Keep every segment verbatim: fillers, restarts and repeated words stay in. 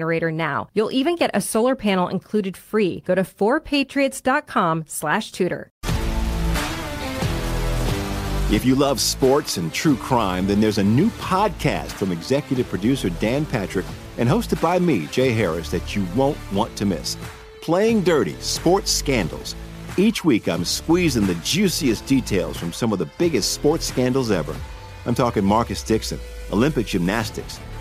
Generator now. You'll even get a solar panel included free. Go to four patriots dot com slash tutor. If you love sports and true crime, then there's a new podcast from executive producer Dan Patrick and hosted by me, Jay Harris, that you won't want to miss. Playing Dirty Sports Scandals. Each week I'm squeezing the juiciest details from some of the biggest sports scandals ever. I'm talking Marcus Dixon, Olympic gymnastics,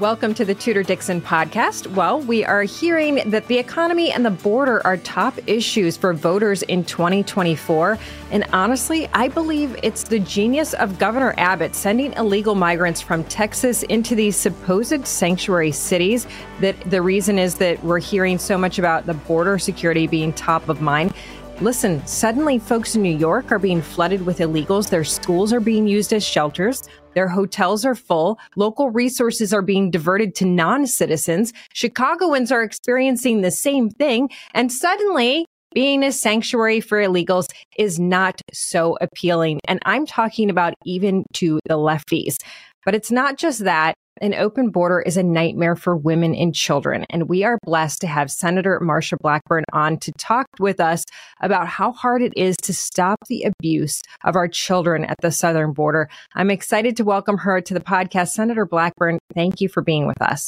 Welcome to the Tudor Dixon podcast. Well, we are hearing that the economy and the border are top issues for voters in twenty twenty-four. And honestly, I believe it's the genius of Governor Abbott sending illegal migrants from Texas into these supposed sanctuary cities. That the reason is that we're hearing so much about the border security being top of mind. Listen, suddenly folks in New York are being flooded with illegals. Their schools are being used as shelters. Their hotels are full. Local resources are being diverted to non-citizens. Chicagoans are experiencing the same thing. And suddenly, being a sanctuary for illegals is not so appealing. And I'm talking about even to the lefties. But it's not just that. An open border is a nightmare for women and children, and we are blessed to have Senator Marsha Blackburn on to talk with us about how hard it is to stop the abuse of our children at the southern border. I'm excited to welcome her to the podcast. Senator Blackburn, thank you for being with us.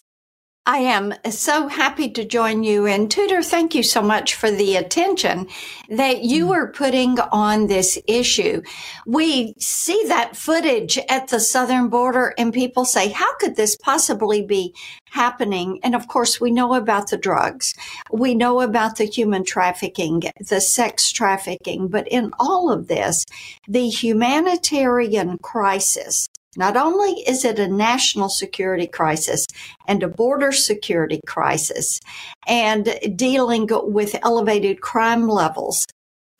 I am so happy to join you. And Tudor, thank you so much for the attention that you are putting on this issue. We see that footage at the southern border and people say, how could this possibly be happening? And of course, we know about the drugs. We know about the human trafficking, the sex trafficking. But in all of this, the humanitarian crisis. Not only is it a national security crisis and a border security crisis and dealing with elevated crime levels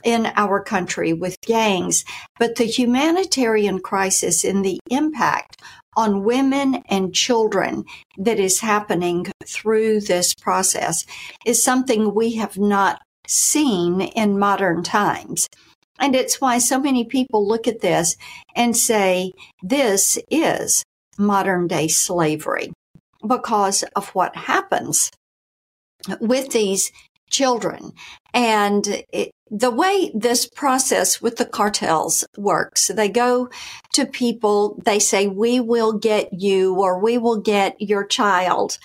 in our country with gangs, but the humanitarian crisis and the impact on women and children that is happening through this process is something we have not seen in modern times. And it's why so many people look at this and say, this is modern day slavery because of what happens with these children. And it, the way this process with the cartels works, they go to people, they say, we will get you or we will get your child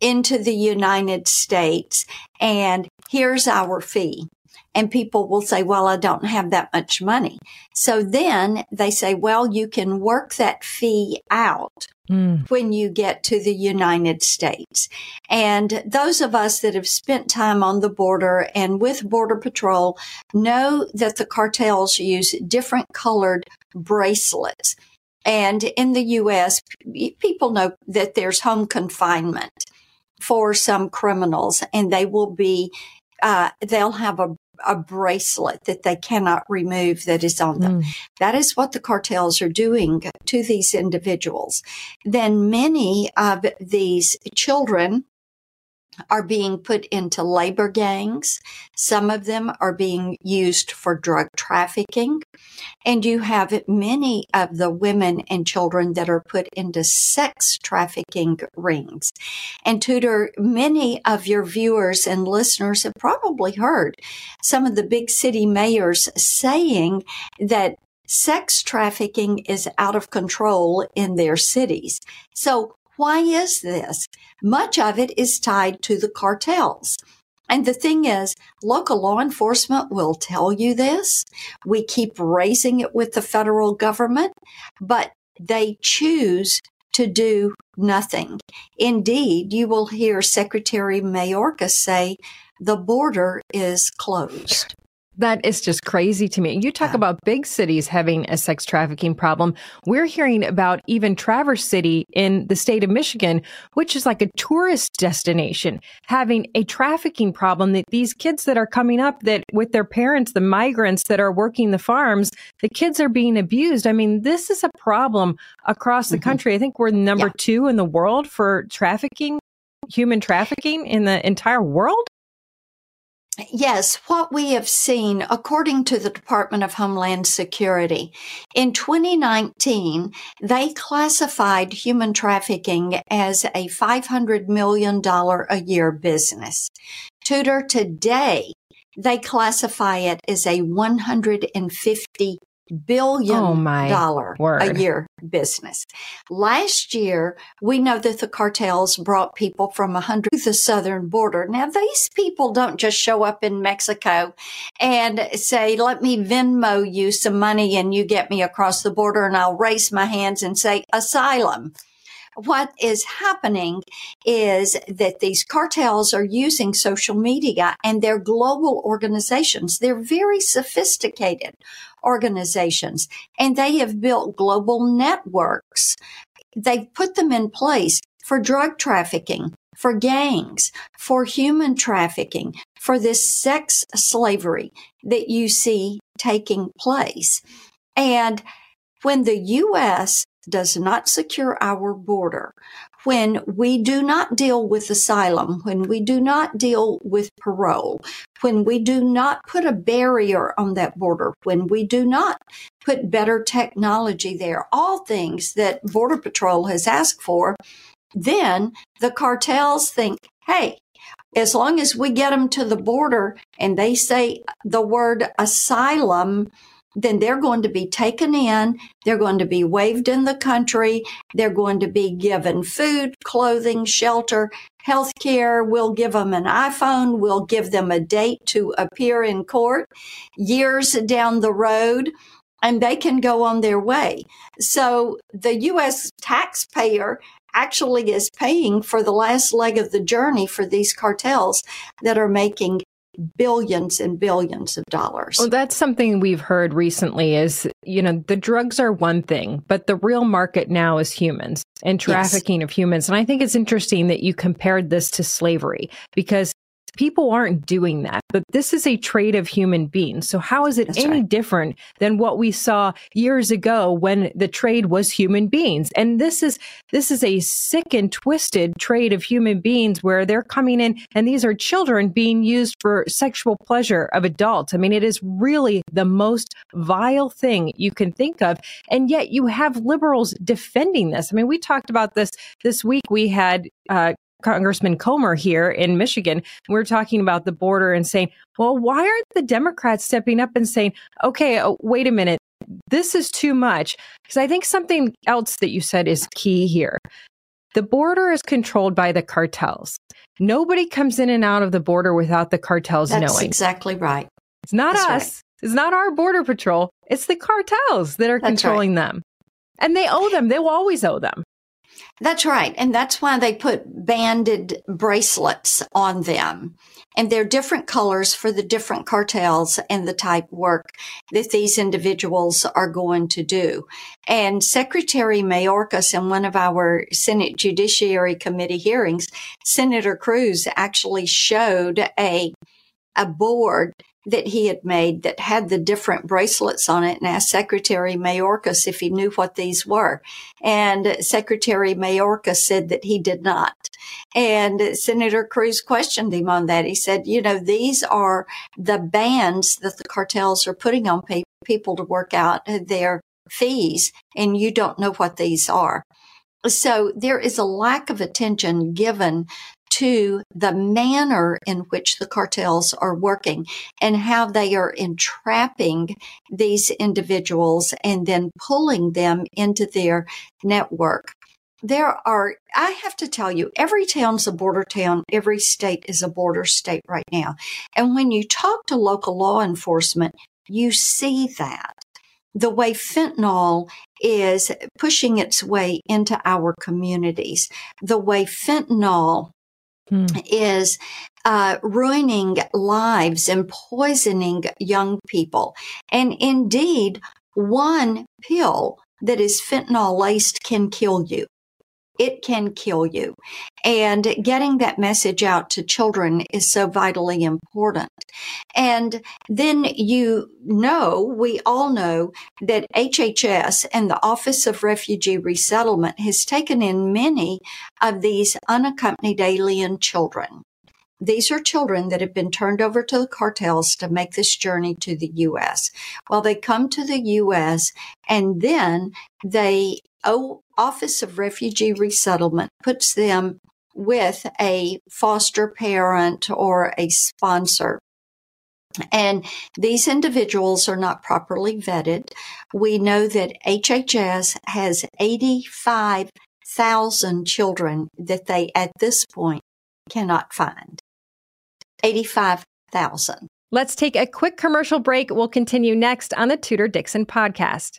into the United States and here's our fee. And people will say, well, I don't have that much money. So then they say, well, you can work that fee out mm. when you get to the United States. And those of us that have spent time on the border and with Border Patrol know that the cartels use different colored bracelets. And in the U S, people know that there's home confinement for some criminals, and they will be, uh, they'll have a a bracelet that they cannot remove that is on them. Mm. That is what the cartels are doing to these individuals. Then many of these children are being put into labor gangs. Some of them are being used for drug trafficking. And you have many of the women and children that are put into sex trafficking rings. And Tudor, many of your viewers and listeners have probably heard some of the big city mayors saying that sex trafficking is out of control in their cities. So why is this? Much of it is tied to the cartels. And the thing is, local law enforcement will tell you this. We keep raising it with the federal government, but they choose to do nothing. Indeed, you will hear Secretary Mayorkas say the border is closed. That is just crazy to me. You talk yeah. about big cities having a sex trafficking problem. We're hearing about even Traverse City in the state of Michigan, which is like a tourist destination, having a trafficking problem that these kids that are coming up that with their parents, the migrants that are working the farms, the kids are being abused. I mean, this is a problem across the mm-hmm. country. I think we're number yeah. two in the world for trafficking, human trafficking in the entire world. Yes, what we have seen, according to the Department of Homeland Security, in twenty nineteen, they classified human trafficking as a five hundred million dollars a year business. Tudor, today, they classify it as a one hundred fifty billion dollars oh my word. A year business. Last year, we know that the cartels brought people from one hundred to the southern border. Now, these people don't just show up in Mexico and say, let me Venmo you some money and you get me across the border and I'll raise my hands and say asylum. What is happening is that these cartels are using social media and they're global organizations. They're very sophisticated organizations, and they have built global networks. They've put them in place for drug trafficking, for gangs, for human trafficking, for this sex slavery that you see taking place. And when the U S does not secure our border, when we do not deal with asylum, when we do not deal with parole, when we do not put a barrier on that border, when we do not put better technology there, all things that Border Patrol has asked for, then the cartels think, hey, as long as we get them to the border and they say the word asylum, then they're going to be taken in, they're going to be waived in the country, they're going to be given food, clothing, shelter, health care, we'll give them an iPhone, we'll give them a date to appear in court years down the road, and they can go on their way. So the U S taxpayer actually is paying for the last leg of the journey for these cartels that are making billions and billions of dollars. Well, that's something we've heard recently is, you know, the drugs are one thing, but the real market now is humans and trafficking yes. of humans. And I think it's interesting that you compared this to slavery because people aren't doing that, but this is a trade of human beings. So how is it That's any right. different than what we saw years ago when the trade was human beings? And this is this is a sick and twisted trade of human beings where they're coming in and these are children being used for sexual pleasure of adults. I mean, it is really the most vile thing you can think of. And yet you have liberals defending this. I mean, we talked about this this week. We had uh Congressman Comer here in Michigan. We're talking about the border and saying, well, why aren't the Democrats stepping up and saying, okay, oh, wait a minute, this is too much? Because I think something else that you said is key here. The border is controlled by the cartels. Nobody comes in and out of the border without the cartels That's knowing. That's exactly right. It's not That's us. Right. It's not our border patrol. It's the cartels that are That's controlling right. them. And they owe them. They will always owe them. That's right. And that's why they put banded bracelets on them. And they're different colors for the different cartels and the type work that these individuals are going to do. And Secretary Mayorkas, in one of our Senate Judiciary Committee hearings, Senator Cruz actually showed a, a board that he had made that had the different bracelets on it, and asked Secretary Mayorkas if he knew what these were. And Secretary Mayorkas said that he did not. And Senator Cruz questioned him on that. He said, you know, these are the bans that the cartels are putting on pe- people to work out their fees, and you don't know what these are. So there is a lack of attention given to the manner in which the cartels are working and how they are entrapping these individuals and then pulling them into their network. There are, I have to tell you, every town's a border town. Every state is a border state right now. And when you talk to local law enforcement, you see that. The way fentanyl is pushing its way into our communities, the way fentanyl hmm. is uh, ruining lives and poisoning young people. And indeed, one pill that is fentanyl laced can kill you. It can kill you. And getting that message out to children is so vitally important. And then you know, we all know that H H S and the Office of Refugee Resettlement has taken in many of these unaccompanied alien children. These are children that have been turned over to the cartels to make this journey to the U S. Well, they come to the U S and then they O Office of Refugee Resettlement puts them with a foster parent or a sponsor. And these individuals are not properly vetted. We know that H H S has eighty-five thousand children that they, at this point, cannot find. eighty-five thousand. Let's take a quick commercial break. We'll continue next on the Tudor Dixon podcast.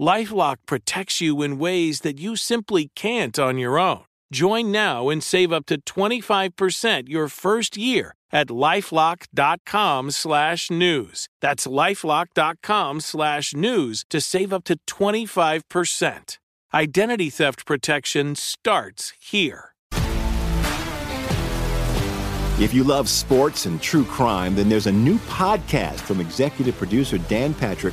LifeLock protects you in ways that you simply can't on your own. Join now and save up to twenty-five percent your first year at LifeLock.com slash news. That's LifeLock.com slash news to save up to twenty-five percent. Identity theft protection starts here. If you love sports and true crime, then there's a new podcast from executive producer Dan Patrick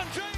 James.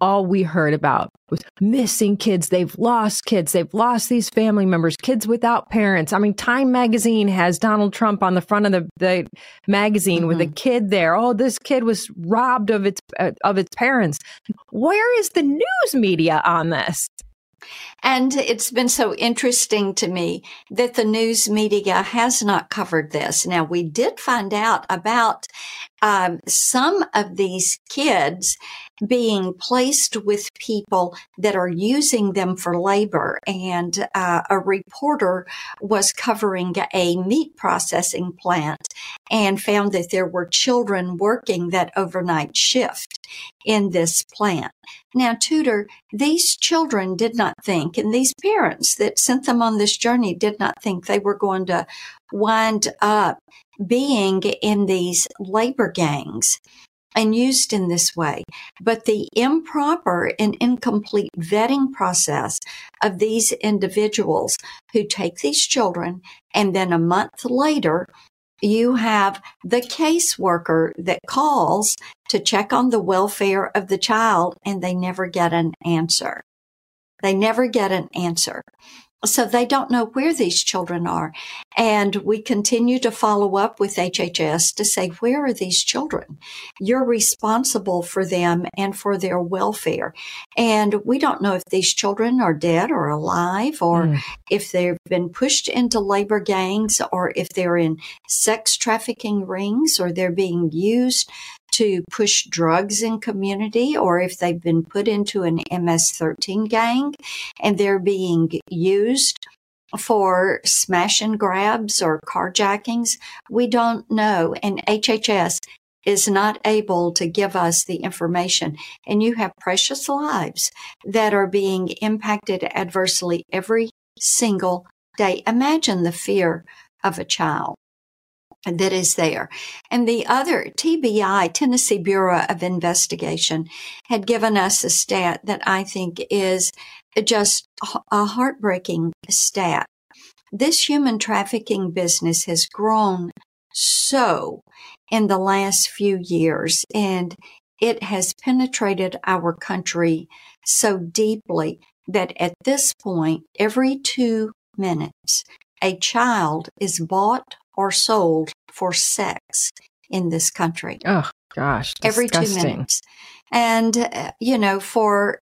all we heard about was missing kids. They've lost kids. They've lost these family members, kids without parents. I mean, Time magazine has Donald Trump on the front of the, the magazine mm-hmm. with a kid there. Oh, this kid was robbed of its uh, of its parents. Where is the news media on this? And it's been so interesting to me that the news media has not covered this. Now, we did find out about um, some of these kids being placed with people that are using them for labor. And uh, a reporter was covering a meat processing plant and found that there were children working that overnight shift in this plant. Now, Tudor, these children did not think, and these parents that sent them on this journey did not think they were going to wind up being in these labor gangs and used in this way. But the improper and incomplete vetting process of these individuals who take these children, and then a month later, you have the caseworker that calls to check on the welfare of the child, and they never get an answer. They never get an answer. So they don't know where these children are. And we continue to follow up with H H S to say, where are these children? You're responsible for them and for their welfare. And we don't know if these children are dead or alive, or mm. if they've been pushed into labor gangs, or if they're in sex trafficking rings, or they're being used to push drugs in community, or if they've been put into an M S thirteen gang and they're being used for smash and grabs or carjackings. We don't know. And H H S is not able to give us the information. And you have precious lives that are being impacted adversely every single day. Imagine the fear of a child that is there. And the other, T B I, Tennessee Bureau of Investigation, had given us a stat that I think is just a heartbreaking stat. This human trafficking business has grown so in the last few years, and it has penetrated our country so deeply that at this point, every two minutes, a child is bought or sold for sex in this country. Oh, gosh. Every disgusting. two minutes. And, uh, you know, for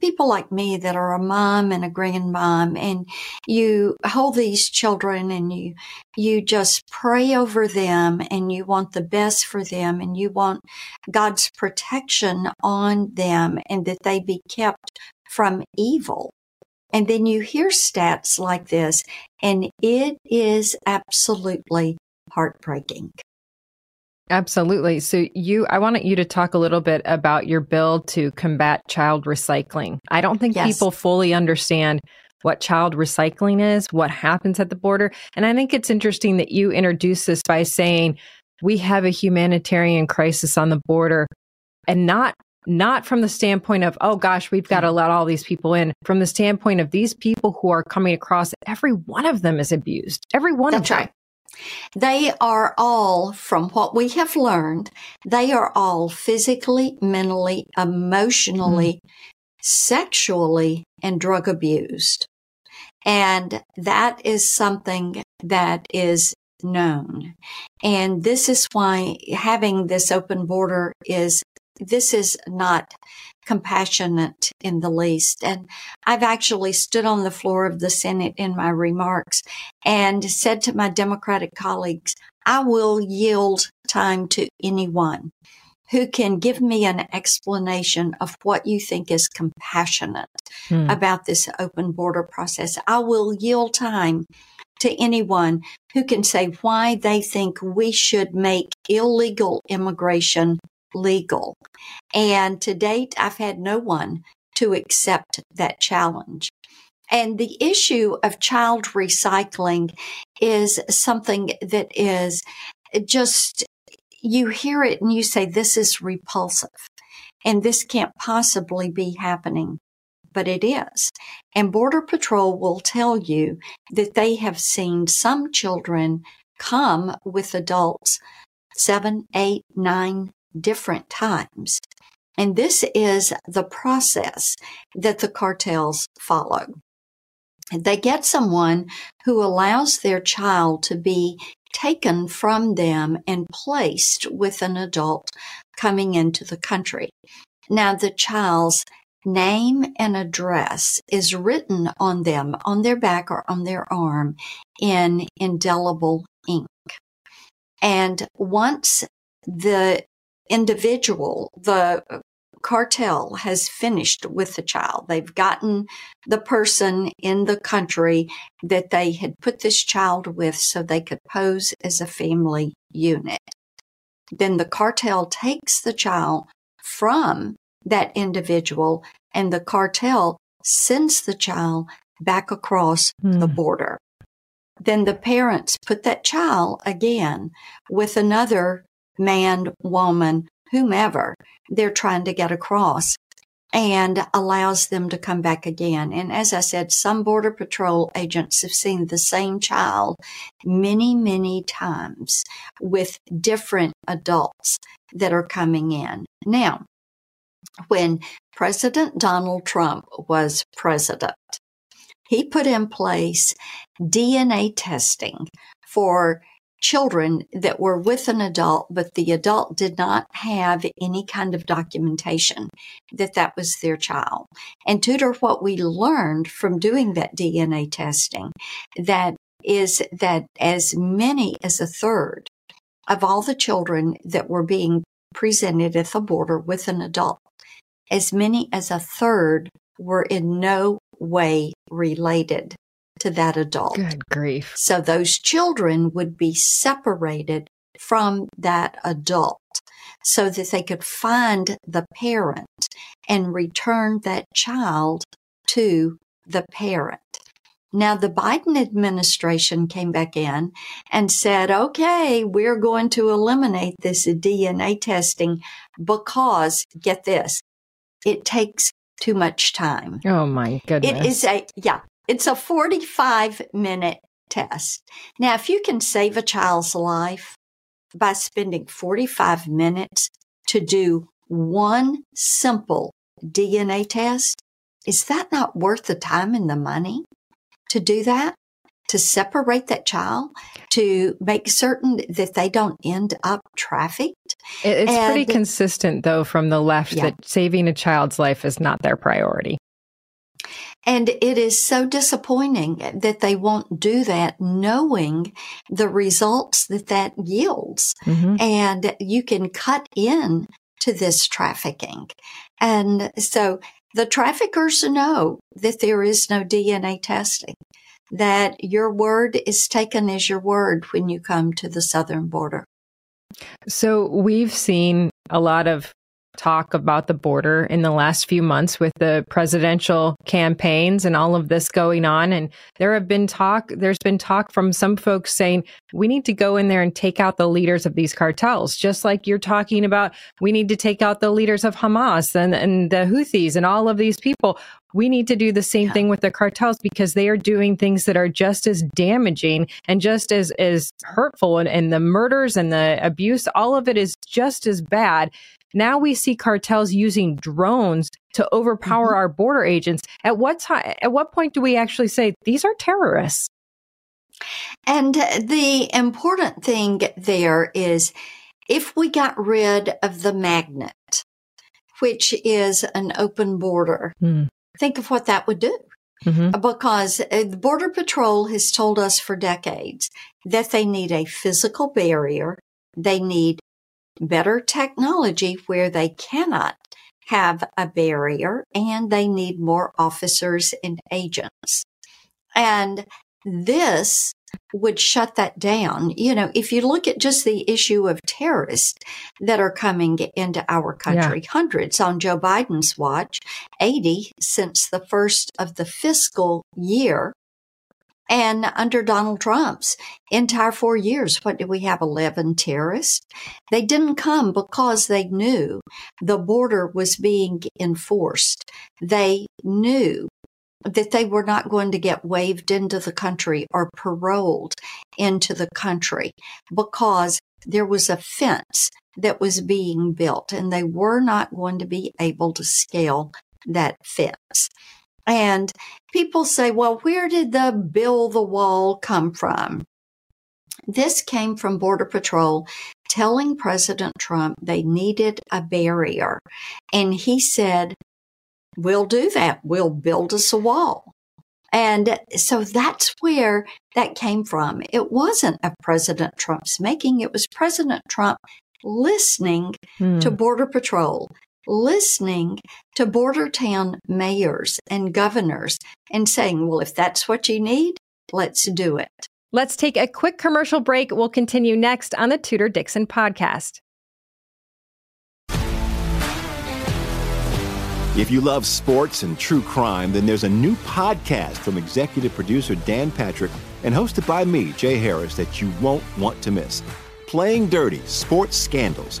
people like me that are a mom and a grandmom, and you hold these children and you, you just pray over them, and you want the best for them, and you want God's protection on them and that they be kept from evil. And then you hear stats like this, and it is absolutely heartbreaking. Absolutely. So you, I wanted you to talk a little bit about your bill to combat child recycling. I don't think yes. people fully understand what child recycling is, what happens at the border. And I think it's interesting that you introduced this by saying, we have a humanitarian crisis on the border, and not Not from the standpoint of, oh, gosh, we've got to let all these people in. From the standpoint of these people who are coming across, every one of them is abused. Every one That's of them. Right. They are all, from what we have learned, they are all physically, mentally, emotionally, mm-hmm. sexually, and drug abused. And that is something that is known. And this is why having this open border is This is not compassionate in the least. And I've actually stood on the floor of the Senate in my remarks and said to my Democratic colleagues, I will yield time to anyone who can give me an explanation of what you think is compassionate hmm. about this open border process. I will yield time to anyone who can say why they think we should make illegal immigration legal. And to date, I've had no one to accept that challenge. And the issue of child recycling is something that is just, you hear it and you say, this is repulsive and this can't possibly be happening. But it is. And Border Patrol will tell you that they have seen some children come with adults seven, eight, nine different times. And this is the process that the cartels follow. They get someone who allows their child to be taken from them and placed with an adult coming into the country. Now, the child's name and address is written on them, on their back or on their arm, in indelible ink. And once the individual, the cartel has finished with the child, they've gotten the person in the country that they had put this child with so they could pose as a family unit, then the cartel takes the child from that individual, and the cartel sends the child back across mm. the border. Then the parents put that child again with another man, woman, whomever they're trying to get across, and allows them to come back again. And as I said, some Border Patrol agents have seen the same child many, many times with different adults that are coming in. Now, when President Donald Trump was president, he put in place D N A testing for children that were with an adult, but the adult did not have any kind of documentation that that was their child. And Tudor, what we learned from doing that D N A testing, that is that as many as a third of all the children that were being presented at the border with an adult, as many as a third were in no way related to that adult. Good grief. So those children would be separated from that adult so that they could find the parent and return that child to the parent. Now, the Biden administration came back in and said, okay, we're going to eliminate this D N A testing because, get this, it takes too much time. Oh, my goodness. It is a, yeah. It's a forty-five minute test. Now, if you can save a child's life by spending forty-five minutes to do one simple D N A test, is that not worth the time and the money to do that, to separate that child, to make certain that they don't end up trafficked? It's and, pretty consistent, though, from the left yeah. that saving a child's life is not their priority. And it is so disappointing that they won't do that, knowing the results that that yields. Mm-hmm. And you can cut in to this trafficking. And so the traffickers know that there is no D N A testing, that your word is taken as your word when you come to the southern border. So we've seen a lot of talk about the border in the last few months with the presidential campaigns and all of this going on. And there have been talk, there's been talk from some folks saying, we need to go in there and take out the leaders of these cartels, just like you're talking about. We need to take out the leaders of Hamas and, and the Houthis and all of these people. We need to do the same yeah. thing with the cartels, because they are doing things that are just as damaging and just as, as hurtful. And, and the murders and the abuse, all of it is just as bad. Now we see cartels using drones to overpower mm-hmm. our border agents. At what time, at what point do we actually say these are terrorists? And the important thing there is, if we got rid of the magnet, which is an open border, mm. think of what that would do. Mm-hmm. Because the Border Patrol has told us for decades that they need a physical barrier. They need better technology where they cannot have a barrier, and they need more officers and agents. And this would shut that down. You know, if you look at just the issue of terrorists that are coming into our country, yeah. hundreds on Joe Biden's watch, eighty since the first of the fiscal year. And under Donald Trump's entire four years, what did we have, eleven terrorists? They didn't come because they knew the border was being enforced. They knew that they were not going to get waved into the country or paroled into the country because there was a fence that was being built, and they were not going to be able to scale that fence. And people say, well, where did the build the wall come from? This came from Border Patrol telling President Trump they needed a barrier. And he said, we'll do that. We'll build us a wall. And so that's where that came from. It wasn't of President Trump's making. It was President Trump listening hmm. to Border Patrol, listening to border town mayors and governors and saying, well, if that's what you need, let's do it. Let's take a quick commercial break. We'll continue next on the Tudor Dixon podcast. If you love sports and true crime, then there's a new podcast from executive producer Dan Patrick and hosted by me, Jay Harris, that you won't want to miss. Playing Dirty Sports Scandals.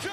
James. LeBron James.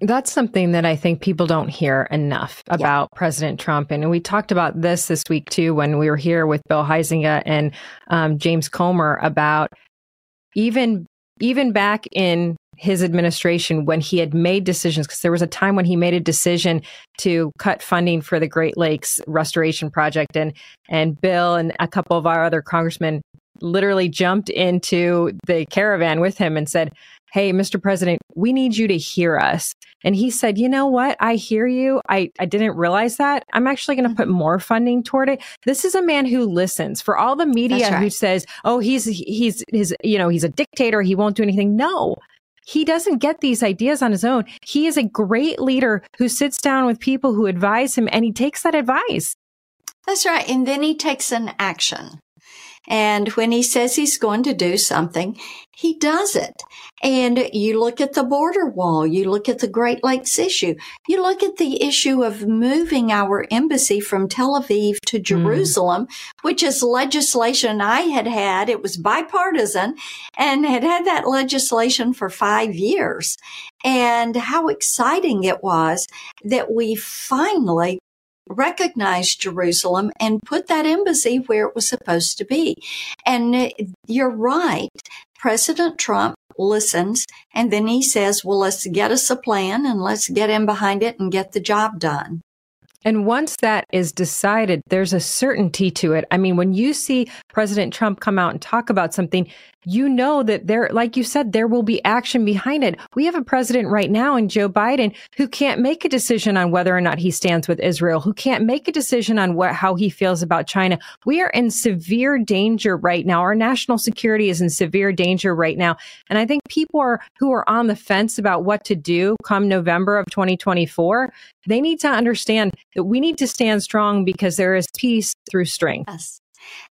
That's something that I think people don't hear enough about yeah. President Trump. And we talked about this this week, too, when we were here with Bill Heisinger and um, James Comer about even even back in his administration when he had made decisions, because there was a time when he made a decision to cut funding for the Great Lakes Restoration Project. And and Bill and a couple of our other congressmen literally jumped into the caravan with him and said, hey, Mister President, we need you to hear us. And he said, you know what? I hear you. I, I didn't realize that. I'm actually going to put more funding toward it. This is a man who listens. For all the media right. who says, oh, he's he's his, you know, he's a dictator. He won't do anything. No, he doesn't get these ideas on his own. He is a great leader who sits down with people who advise him, and he takes that advice. That's right. And then he takes an action. And when he says he's going to do something, he does it. And you look at the border wall, you look at the Great Lakes issue, you look at the issue of moving our embassy from Tel Aviv to Jerusalem, mm. which is legislation I had had. It was bipartisan and had had that legislation for five years. And how exciting it was that we finally recognized Jerusalem and put that embassy where it was supposed to be. And you're right. President Trump listens. And then he says, well, let's get us a plan and let's get in behind it and get the job done. And once that is decided, there's a certainty to it. I mean, when you see President Trump come out and talk about something, you know that there, like you said, there will be action behind it. We have a president right now in Joe Biden who can't make a decision on whether or not he stands with Israel, who can't make a decision on what, how he feels about China. We are in severe danger right now. Our national security is in severe danger right now. And I think people are, who are on the fence about what to do come November of twenty twenty-four, they need to understand that we need to stand strong because there is peace through strength. Yes.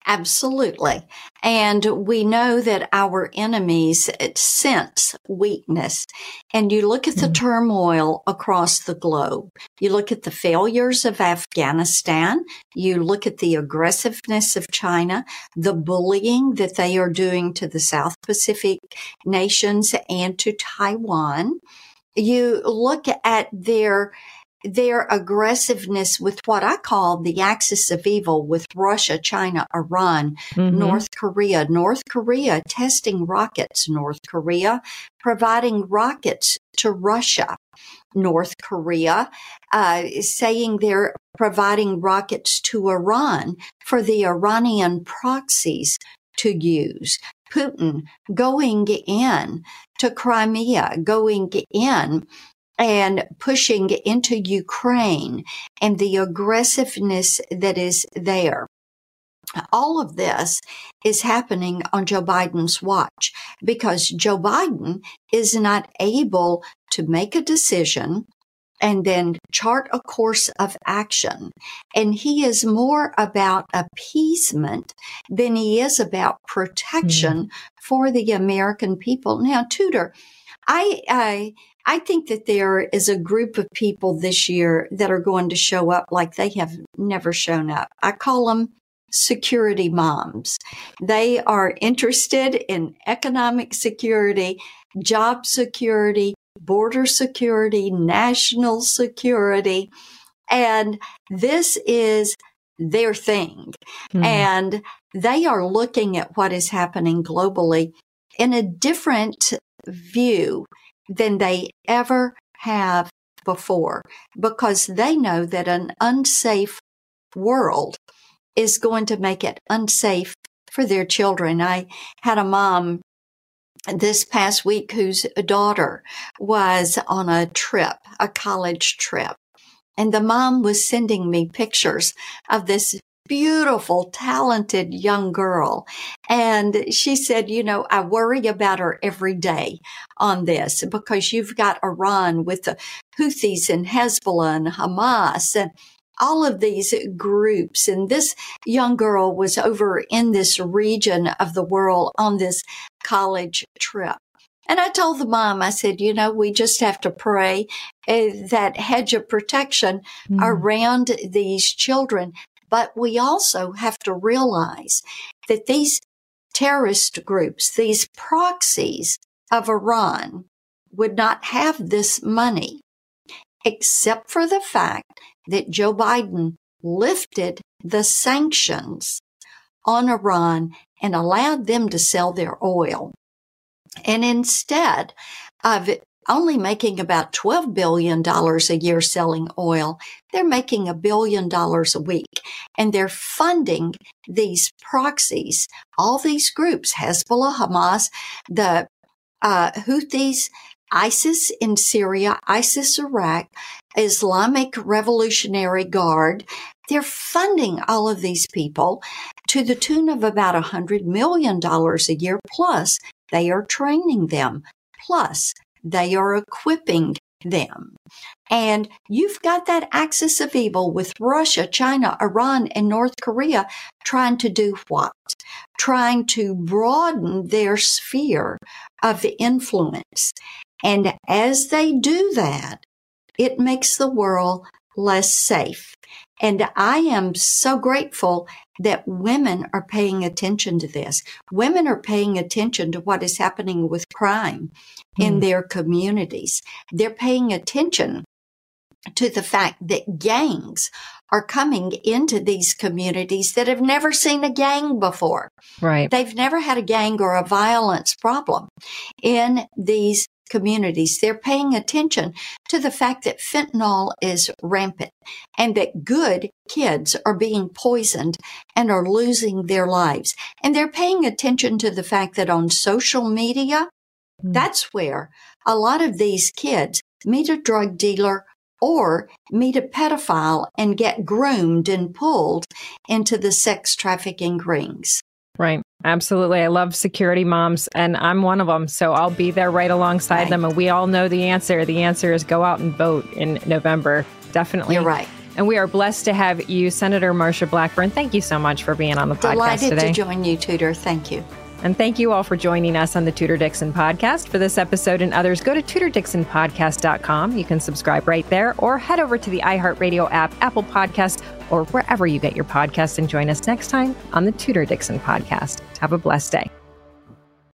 Absolutely. And we know that our enemies sense weakness. And you look at the turmoil across the globe. You look at the failures of Afghanistan. You look at the aggressiveness of China, the bullying that they are doing to the South Pacific nations and to Taiwan. You look at their Their aggressiveness with what I call the axis of evil, with Russia, China, Iran, mm-hmm. North Korea, North Korea testing rockets, North Korea providing rockets to Russia, North Korea uh, saying they're providing rockets to Iran for the Iranian proxies to use. Putin going in to Crimea, going in and pushing into Ukraine and the aggressiveness that is there. All of this is happening on Joe Biden's watch because Joe Biden is not able to make a decision and then chart a course of action. And he is more about appeasement than he is about protection mm. for the American people. Now, Tudor, I... I I think that there is a group of people this year that are going to show up like they have never shown up. I call them security moms. They are interested in economic security, job security, border security, national security. And this is their thing. Mm-hmm. And they are looking at what is happening globally in a different view than they ever have before, because they know that an unsafe world is going to make it unsafe for their children. I had a mom this past week whose daughter was on a trip, a college trip, and the mom was sending me pictures of this beautiful, talented young girl. And she said, you know, I worry about her every day on this because you've got Iran with the Houthis and Hezbollah and Hamas and all of these groups. And this young girl was over in this region of the world on this college trip. And I told the mom, I said, you know, we just have to pray uh, that hedge of protection mm. around these children. But we also have to realize that these terrorist groups, these proxies of Iran, would not have this money, except for the fact that Joe Biden lifted the sanctions on Iran and allowed them to sell their oil. And instead of only making about twelve billion dollars a year selling oil, they're making a billion dollars a week. And they're funding these proxies, all these groups, Hezbollah, Hamas, the uh, Houthis, ISIS in Syria, ISIS, Iraq, Islamic Revolutionary Guard. They're funding all of these people to the tune of about one hundred million dollars a year. Plus, they are training them. Plus, they are equipping them. And you've got that axis of evil with Russia, China, Iran, and North Korea trying to do what? Trying to broaden their sphere of influence. And as they do that, it makes the world less safe. And I am so grateful that women are paying attention to this. Women are paying attention to what is happening with crime mm. in their communities. They're paying attention to the fact that gangs are coming into these communities that have never seen a gang before. Right. They've never had a gang or a violence problem in these communities. They're paying attention to the fact that fentanyl is rampant and that good kids are being poisoned and are losing their lives. And they're paying attention to the fact that on social media, mm. that's where a lot of these kids meet a drug dealer or meet a pedophile and get groomed and pulled into the sex trafficking rings. Right. Absolutely. I love security moms, and I'm one of them. So I'll be there right alongside right. them. And we all know the answer. The answer is go out and vote in November. Definitely. You're right. And we are blessed to have you, Senator Marsha Blackburn. Thank you so much for being on the Delighted podcast today. Delighted to join you, Tudor. Thank you. And thank you all for joining us on the Tudor Dixon Podcast. For this episode and others, go to Tudor Dixon Podcast dot com. You can subscribe right there, or head over to the iHeartRadio app, Apple Podcasts, or wherever you get your podcasts, and join us next time on the Tudor Dixon Podcast. Have a blessed day.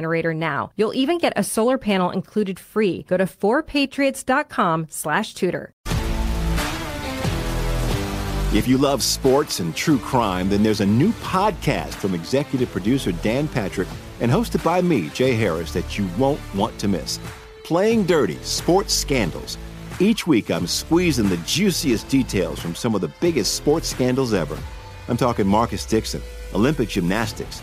Generator now. You'll even get a solar panel included free. Go to four patriots dot com slash Tudor. If you love sports and true crime, then there's a new podcast from executive producer Dan Patrick and hosted by me, Jay Harris, that you won't want to miss. Playing Dirty Sports Scandals. Each week I'm squeezing the juiciest details from some of the biggest sports scandals ever. I'm talking Marcus Dixon, Olympic gymnastics,